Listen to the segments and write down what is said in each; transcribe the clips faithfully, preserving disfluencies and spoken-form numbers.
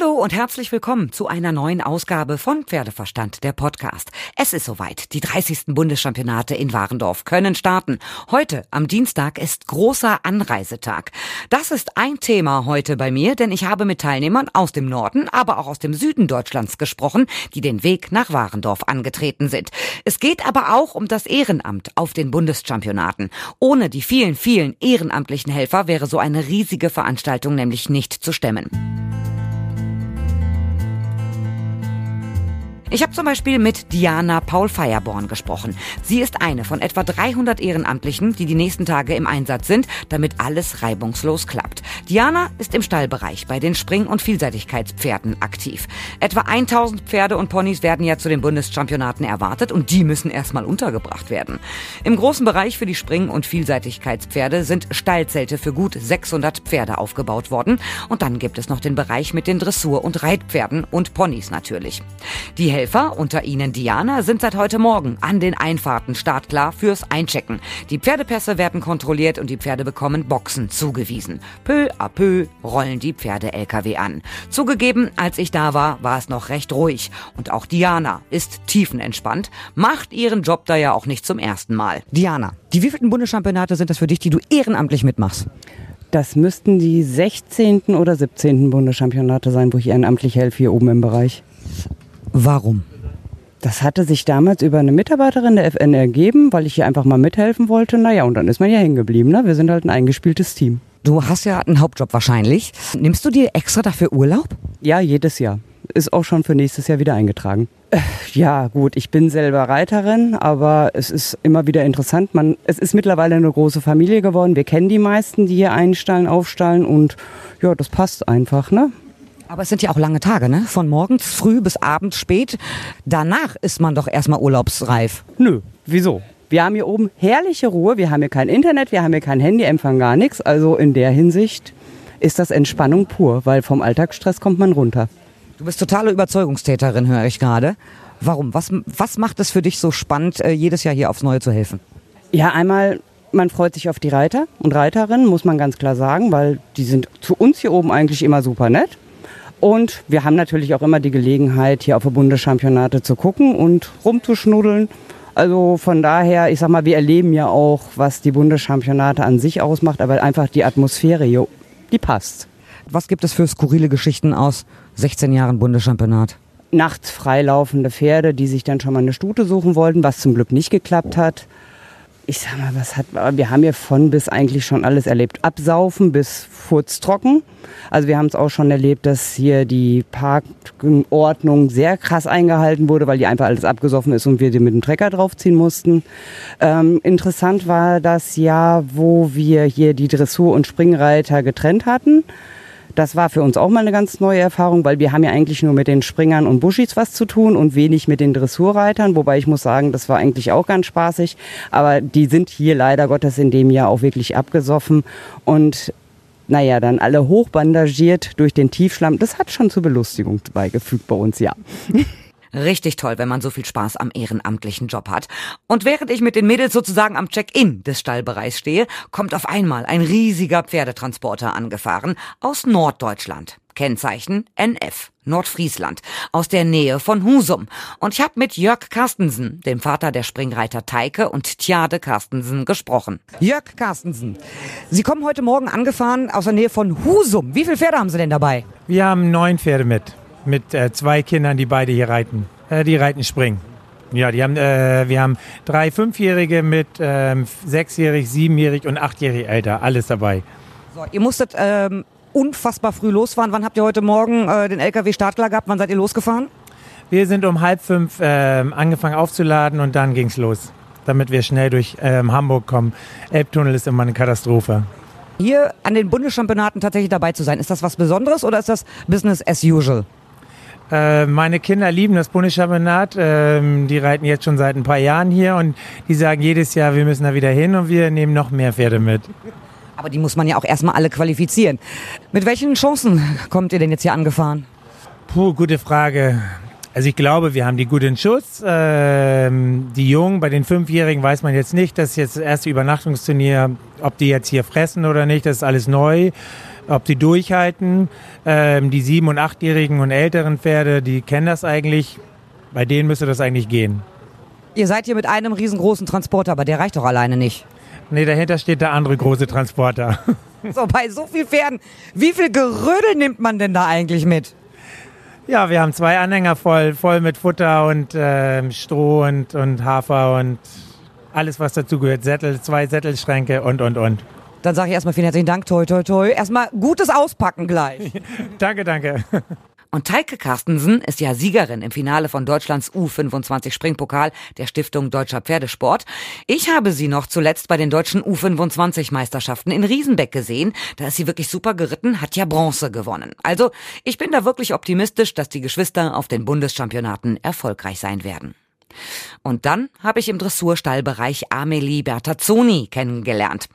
Hallo und herzlich willkommen zu einer neuen Ausgabe von Pferdeverstand, der Podcast. Es ist soweit. Die dreißigsten Bundeschampionate in Warendorf können starten. Heute, am Dienstag, ist großer Anreisetag. Das ist ein Thema heute bei mir, denn ich habe mit Teilnehmern aus dem Norden, aber auch aus dem Süden Deutschlands gesprochen, die den Weg nach Warendorf angetreten sind. Es geht aber auch um das Ehrenamt auf den Bundeschampionaten. Ohne die vielen, vielen ehrenamtlichen Helfer wäre so eine riesige Veranstaltung nämlich nicht zu stemmen. Ich habe zum Beispiel mit Diana Paul Feierborn gesprochen. Sie ist eine von etwa dreihundert Ehrenamtlichen, die die nächsten Tage im Einsatz sind, damit alles reibungslos klappt. Diana ist im Stallbereich bei den Spring- und Vielseitigkeitspferden aktiv. Etwa tausend Pferde und Ponys werden ja zu den Bundeschampionaten erwartet und die müssen erstmal untergebracht werden. Im großen Bereich für die Spring- und Vielseitigkeitspferde sind Stallzelte für gut sechshundert Pferde aufgebaut worden. Und dann gibt es noch den Bereich mit den Dressur- und Reitpferden und Ponys natürlich. Die Helfer, unter ihnen Diana, sind seit heute Morgen an den Einfahrten startklar fürs Einchecken. Die Pferdepässe werden kontrolliert und die Pferde bekommen Boxen zugewiesen. Peu à peu rollen die Pferde-L K W an. Zugegeben, als ich da war, war es noch recht ruhig. Und auch Diana ist tiefenentspannt, macht ihren Job da ja auch nicht zum ersten Mal. Diana, die wievielten Bundeschampionate sind das für dich, die du ehrenamtlich mitmachst? Das müssten die sechzehnten oder siebzehnten Bundeschampionate sein, wo ich ehrenamtlich helfe, hier oben im Bereich. Warum? Das hatte sich damals über eine Mitarbeiterin der F N ergeben, weil ich hier einfach mal mithelfen wollte. Naja, und dann ist man ja hängen geblieben. Ne? Wir sind halt ein eingespieltes Team. Du hast ja einen Hauptjob wahrscheinlich. Nimmst du dir extra dafür Urlaub? Ja, jedes Jahr. Ist auch schon für nächstes Jahr wieder eingetragen. Äh, ja, gut, ich bin selber Reiterin, aber es ist immer wieder interessant. Man, es ist mittlerweile eine große Familie geworden. Wir kennen die meisten, die hier einstallen, aufstallen und ja, das passt einfach, ne? Aber es sind ja auch lange Tage, ne? Von morgens früh bis abends spät. Danach ist man doch erstmal urlaubsreif. Nö, wieso? Wir haben hier oben herrliche Ruhe. Wir haben hier kein Internet, wir haben hier kein Handyempfang, gar nichts. Also in der Hinsicht ist das Entspannung pur, weil vom Alltagsstress kommt man runter. Du bist totale Überzeugungstäterin, höre ich gerade. Warum? Was, was macht es für dich so spannend, jedes Jahr hier aufs Neue zu helfen? Ja, einmal... Man freut sich auf die Reiter und Reiterinnen, muss man ganz klar sagen, weil die sind zu uns hier oben eigentlich immer super nett. Und wir haben natürlich auch immer die Gelegenheit, hier auf die Bundeschampionate zu gucken und rumzuschnuddeln. Also von daher, ich sag mal, wir erleben ja auch, was die Bundeschampionate an sich ausmacht, aber einfach die Atmosphäre hier, die passt. Was gibt es für skurrile Geschichten aus sechzehn Jahren Bundeschampionat? Nachts freilaufende Pferde, die sich dann schon mal eine Stute suchen wollten, was zum Glück nicht geklappt hat. Ich sag mal, was hat, wir haben hier von bis eigentlich schon alles erlebt. Absaufen bis furztrocken. Also wir haben es auch schon erlebt, dass hier die Parkordnung sehr krass eingehalten wurde, weil die einfach alles abgesoffen ist und wir die mit dem Trecker draufziehen mussten. Ähm, interessant war das Jahr, wo wir hier die Dressur- und Springreiter getrennt hatten. Das war für uns auch mal eine ganz neue Erfahrung, weil wir haben ja eigentlich nur mit den Springern und Buschis was zu tun und wenig mit den Dressurreitern. Wobei ich muss sagen, das war eigentlich auch ganz spaßig. Aber die sind hier leider Gottes in dem Jahr auch wirklich abgesoffen. Und naja, dann alle hochbandagiert durch den Tiefschlamm. Das hat schon zur Belustigung beigefügt bei uns, ja. Richtig toll, wenn man so viel Spaß am ehrenamtlichen Job hat. Und während ich mit den Mädels sozusagen am Check-in des Stallbereichs stehe, kommt auf einmal ein riesiger Pferdetransporter angefahren aus Norddeutschland. Kennzeichen N F, Nordfriesland, aus der Nähe von Husum. Und ich habe mit Jörg Carstensen, dem Vater der Springreiter Teike und Tiade Carstensen, gesprochen. Jörg Carstensen, Sie kommen heute Morgen angefahren aus der Nähe von Husum. Wie viele Pferde haben Sie denn dabei? Wir haben neun Pferde mit. Mit äh, zwei Kindern, die beide hier reiten. Äh, die reiten springen. Ja, die haben, äh, wir haben drei Fünfjährige mit ähm, Sechsjährig, Siebenjährig und Achtjährig älter. Alles dabei. So, ihr musstet ähm, unfassbar früh losfahren. Wann habt ihr heute Morgen äh, den L K W startklar gehabt? Wann seid ihr losgefahren? Wir sind um halb fünf äh, angefangen aufzuladen und dann ging's los. Damit wir schnell durch äh, Hamburg kommen. Elbtunnel ist immer eine Katastrophe. Hier an den Bundeschampionaten tatsächlich dabei zu sein, ist das was Besonderes oder ist das Business as usual? Meine Kinder lieben das Bundeschampionat, die reiten jetzt schon seit ein paar Jahren hier und die sagen jedes Jahr, wir müssen da wieder hin und wir nehmen noch mehr Pferde mit. Aber die muss man ja auch erstmal alle qualifizieren. Mit welchen Chancen kommt ihr denn jetzt hier angefahren? Puh, gute Frage. Also ich glaube, wir haben die gut in Schutz. Die Jungen, bei den Fünfjährigen weiß man jetzt nicht, das ist jetzt das erste Übernachtungsturnier, ob die jetzt hier fressen oder nicht, das ist alles neu. ob sie durchhalten. Ähm, die sieben- und achtjährigen und älteren Pferde, die kennen das eigentlich. Bei denen müsste das eigentlich gehen. Ihr seid hier mit einem riesengroßen Transporter, aber der reicht doch alleine nicht. Nee, dahinter steht der andere große Transporter. So, bei so vielen Pferden, wie viel Gerödel nimmt man denn da eigentlich mit? Ja, wir haben zwei Anhänger voll, voll mit Futter und äh, Stroh und, und Hafer und alles, was dazugehört. Sättel, zwei Sättelschränke und, und, und. Dann sage ich erstmal vielen herzlichen Dank, toi, toi, toi. Erstmal gutes Auspacken gleich. Danke, danke. Und Teike Carstensen ist ja Siegerin im Finale von Deutschlands U fünfundzwanzig-Springpokal der Stiftung Deutscher Pferdesport. Ich habe sie noch zuletzt bei den deutschen U fünfundzwanzig-Meisterschaften in Riesenbeck gesehen. Da ist sie wirklich super geritten, hat ja Bronze gewonnen. Also ich bin da wirklich optimistisch, dass die Geschwister auf den Bundeschampionaten erfolgreich sein werden. Und dann habe ich im Dressurstallbereich Amelie Bertazzoni kennengelernt.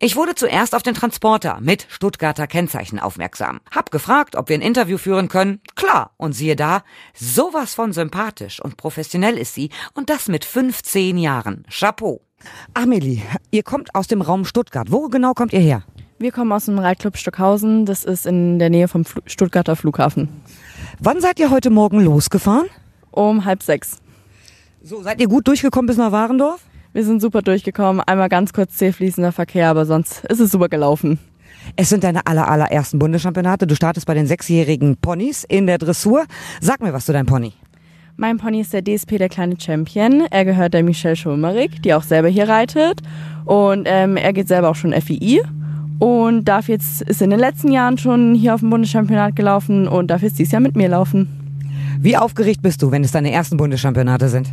Ich wurde zuerst auf den Transporter mit Stuttgarter Kennzeichen aufmerksam. Hab gefragt, ob wir ein Interview führen können. Klar, und siehe da, sowas von sympathisch und professionell ist sie und das mit fünfzehn Jahren. Chapeau. Amelie, ihr kommt aus dem Raum Stuttgart. Wo genau kommt ihr her? Wir kommen aus dem Reitclub Stockhausen. Das ist in der Nähe vom Stuttgarter Flughafen. Wann seid ihr heute Morgen losgefahren? Um halb sechs. So, seid ihr gut durchgekommen bis nach Warendorf? Wir sind super durchgekommen. Einmal ganz kurz zäh fließender Verkehr, aber sonst ist es super gelaufen. Es sind deine aller, allerersten Bundeschampionate. Du startest bei den sechsjährigen Ponys in der Dressur. Sag mir was zu deinem Pony. Mein Pony ist der D S P, der kleine Champion. Er gehört der Michelle Schömerig, die auch selber hier reitet. Und ähm, er geht selber auch schon F E I. Und darf jetzt, ist in den letzten Jahren schon hier auf dem Bundeschampionat gelaufen und darf jetzt dieses Jahr mit mir laufen. Wie aufgeregt bist du, wenn es deine ersten Bundeschampionate sind?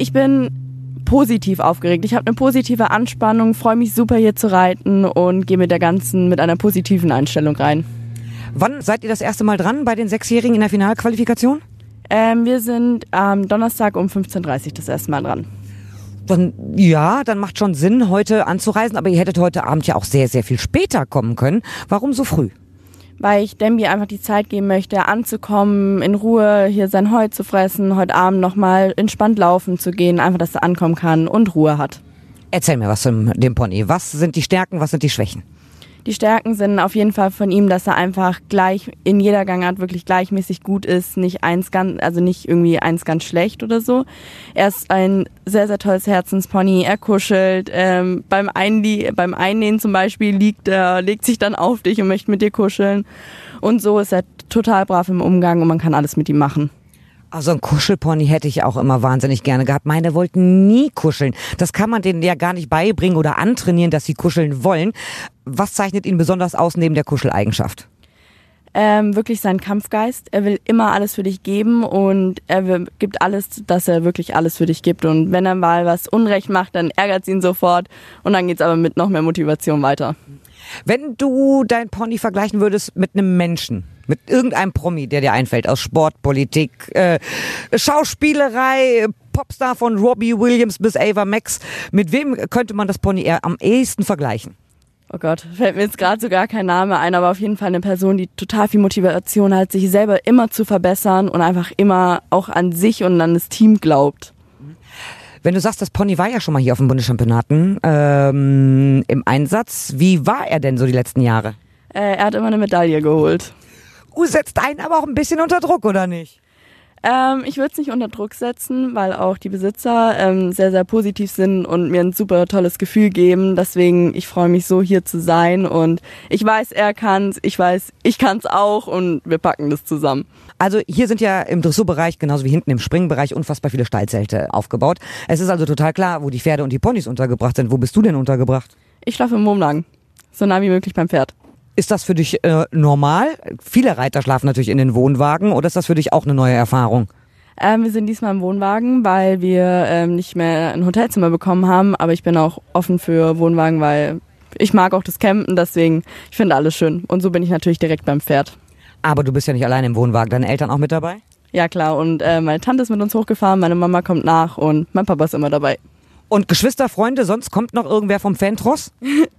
Ich bin positiv aufgeregt. Ich habe eine positive Anspannung, freue mich super hier zu reiten und gehe mit der ganzen, mit einer positiven Einstellung rein. Wann seid ihr das erste Mal dran bei den Sechsjährigen in der Finalqualifikation? Ähm, wir sind am ähm, Donnerstag um fünfzehn Uhr dreißig das erste Mal dran. Dann, ja, dann macht schon Sinn, heute anzureisen, aber ihr hättet heute Abend ja auch sehr, sehr viel später kommen können. Warum so früh? Weil ich Dembi einfach die Zeit geben möchte, anzukommen, in Ruhe hier sein Heu zu fressen, heute Abend nochmal entspannt laufen zu gehen, einfach, dass er ankommen kann und Ruhe hat. Erzähl mir was von dem Pony. Was sind die Stärken, was sind die Schwächen? Die Stärken sind auf jeden Fall von ihm, dass er einfach gleich in jeder Gangart wirklich gleichmäßig gut ist, nicht eins ganz, also nicht irgendwie eins ganz schlecht oder so. Er ist ein sehr, sehr tolles Herzenspony, er kuschelt, ähm, beim, Einlie- beim Einnähen zum Beispiel liegt er, legt sich dann auf dich und möchte mit dir kuscheln. Und so ist er total brav im Umgang und man kann alles mit ihm machen. Also ein Kuschelpony hätte ich auch immer wahnsinnig gerne gehabt. Meine wollten nie kuscheln. Das kann man denen ja gar nicht beibringen oder antrainieren, dass sie kuscheln wollen. Was zeichnet ihn besonders aus neben der Kuscheleigenschaft? Ähm, wirklich seinen Kampfgeist. Er will immer alles für dich geben und er will, gibt alles, dass er wirklich alles für dich gibt. Und wenn er mal was Unrecht macht, dann ärgert es ihn sofort und dann geht's aber mit noch mehr Motivation weiter. Wenn du dein Pony vergleichen würdest mit einem Menschen, mit irgendeinem Promi, der dir einfällt, aus Sport, Politik, äh, Schauspielerei, Popstar von Robbie Williams bis Ava Max, mit wem könnte man das Pony eher am ehesten vergleichen? Oh Gott, fällt mir jetzt gerade so gar kein Name ein, aber auf jeden Fall eine Person, die total viel Motivation hat, sich selber immer zu verbessern und einfach immer auch an sich und an das Team glaubt. Wenn du sagst, das Pony war ja schon mal hier auf den Bundeschampionaten ähm, im Einsatz, wie war er denn so die letzten Jahre? Äh, er hat immer eine Medaille geholt. Uh, setzt einen aber auch ein bisschen unter Druck, oder nicht? Ähm, ich würde es nicht unter Druck setzen, weil auch die Besitzer ähm, sehr, sehr positiv sind und mir ein super tolles Gefühl geben. Deswegen, ich freue mich so, hier zu sein und ich weiß, er kann's, ich weiß, ich kann's auch und wir packen das zusammen. Also hier sind ja im Dressurbereich, genauso wie hinten im Springbereich, unfassbar viele Stallzelte aufgebaut. Es ist also total klar, wo die Pferde und die Ponys untergebracht sind. Wo bist du denn untergebracht? Ich schlafe im Wohnwagen, so nah wie möglich beim Pferd. Ist das für dich äh, normal? Viele Reiter schlafen natürlich in den Wohnwagen oder ist das für dich auch eine neue Erfahrung? Ähm, wir sind diesmal im Wohnwagen, weil wir ähm, nicht mehr ein Hotelzimmer bekommen haben, aber ich bin auch offen für Wohnwagen, weil ich mag auch das Campen, deswegen, ich finde alles schön und so bin ich natürlich direkt beim Pferd. Aber du bist ja nicht alleine im Wohnwagen, deine Eltern auch mit dabei? Ja klar und äh, meine Tante ist mit uns hochgefahren, meine Mama kommt nach und mein Papa ist immer dabei. Und Geschwister, Freunde, sonst kommt noch irgendwer vom Fantross?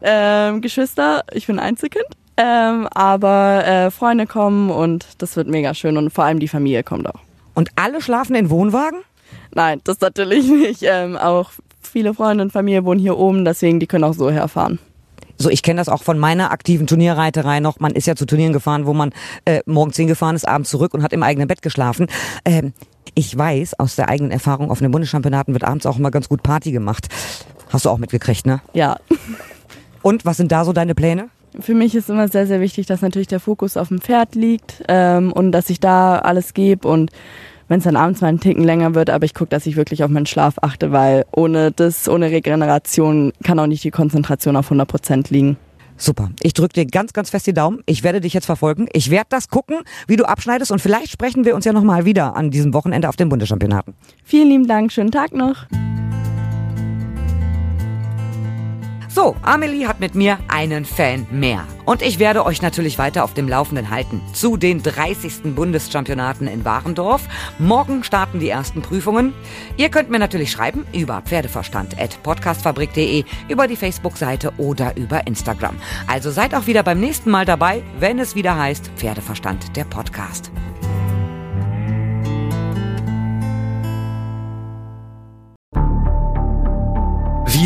ähm, Geschwister, ich bin Einzelkind. Ähm, aber äh, Freunde kommen und das wird mega schön und vor allem die Familie kommt auch. Und alle schlafen in Wohnwagen? Nein, das natürlich nicht. Ähm, auch viele Freunde und Familie wohnen hier oben, deswegen die können auch so herfahren. so, ich kenne das auch von meiner aktiven Turnierreiterei noch. Man ist ja zu Turnieren gefahren, wo man äh, morgens hingefahren ist, abends zurück und hat im eigenen Bett geschlafen. Ähm, ich weiß aus der eigenen Erfahrung, auf den Bundeschampionaten wird abends auch immer ganz gut Party gemacht. Hast du auch mitgekriegt, ne? Ja. Und was sind da so deine Pläne? Für mich ist immer sehr, sehr wichtig, dass natürlich der Fokus auf dem Pferd liegt ähm, und dass ich da alles gebe. Und wenn es dann abends mal einen Ticken länger wird, aber ich gucke, dass ich wirklich auf meinen Schlaf achte, weil ohne das, ohne Regeneration kann auch nicht die Konzentration auf hundert Prozent liegen. Super. Ich drücke dir ganz, ganz fest die Daumen. Ich werde dich jetzt verfolgen. Ich werde das gucken, wie du abschneidest. Und vielleicht sprechen wir uns ja nochmal wieder an diesem Wochenende auf den Bundeschampionaten. Vielen lieben Dank. Schönen Tag noch. So, Amelie hat mit mir einen Fan mehr. Und ich werde euch natürlich weiter auf dem Laufenden halten. Zu den dreißigsten Bundeschampionaten in Warendorf. Morgen starten die ersten Prüfungen. Ihr könnt mir natürlich schreiben über Pferdeverstand at podcastfabrik punkt de, über die Facebook-Seite oder über Instagram. Also seid auch wieder beim nächsten Mal dabei, wenn es wieder heißt Pferdeverstand, der Podcast. Wie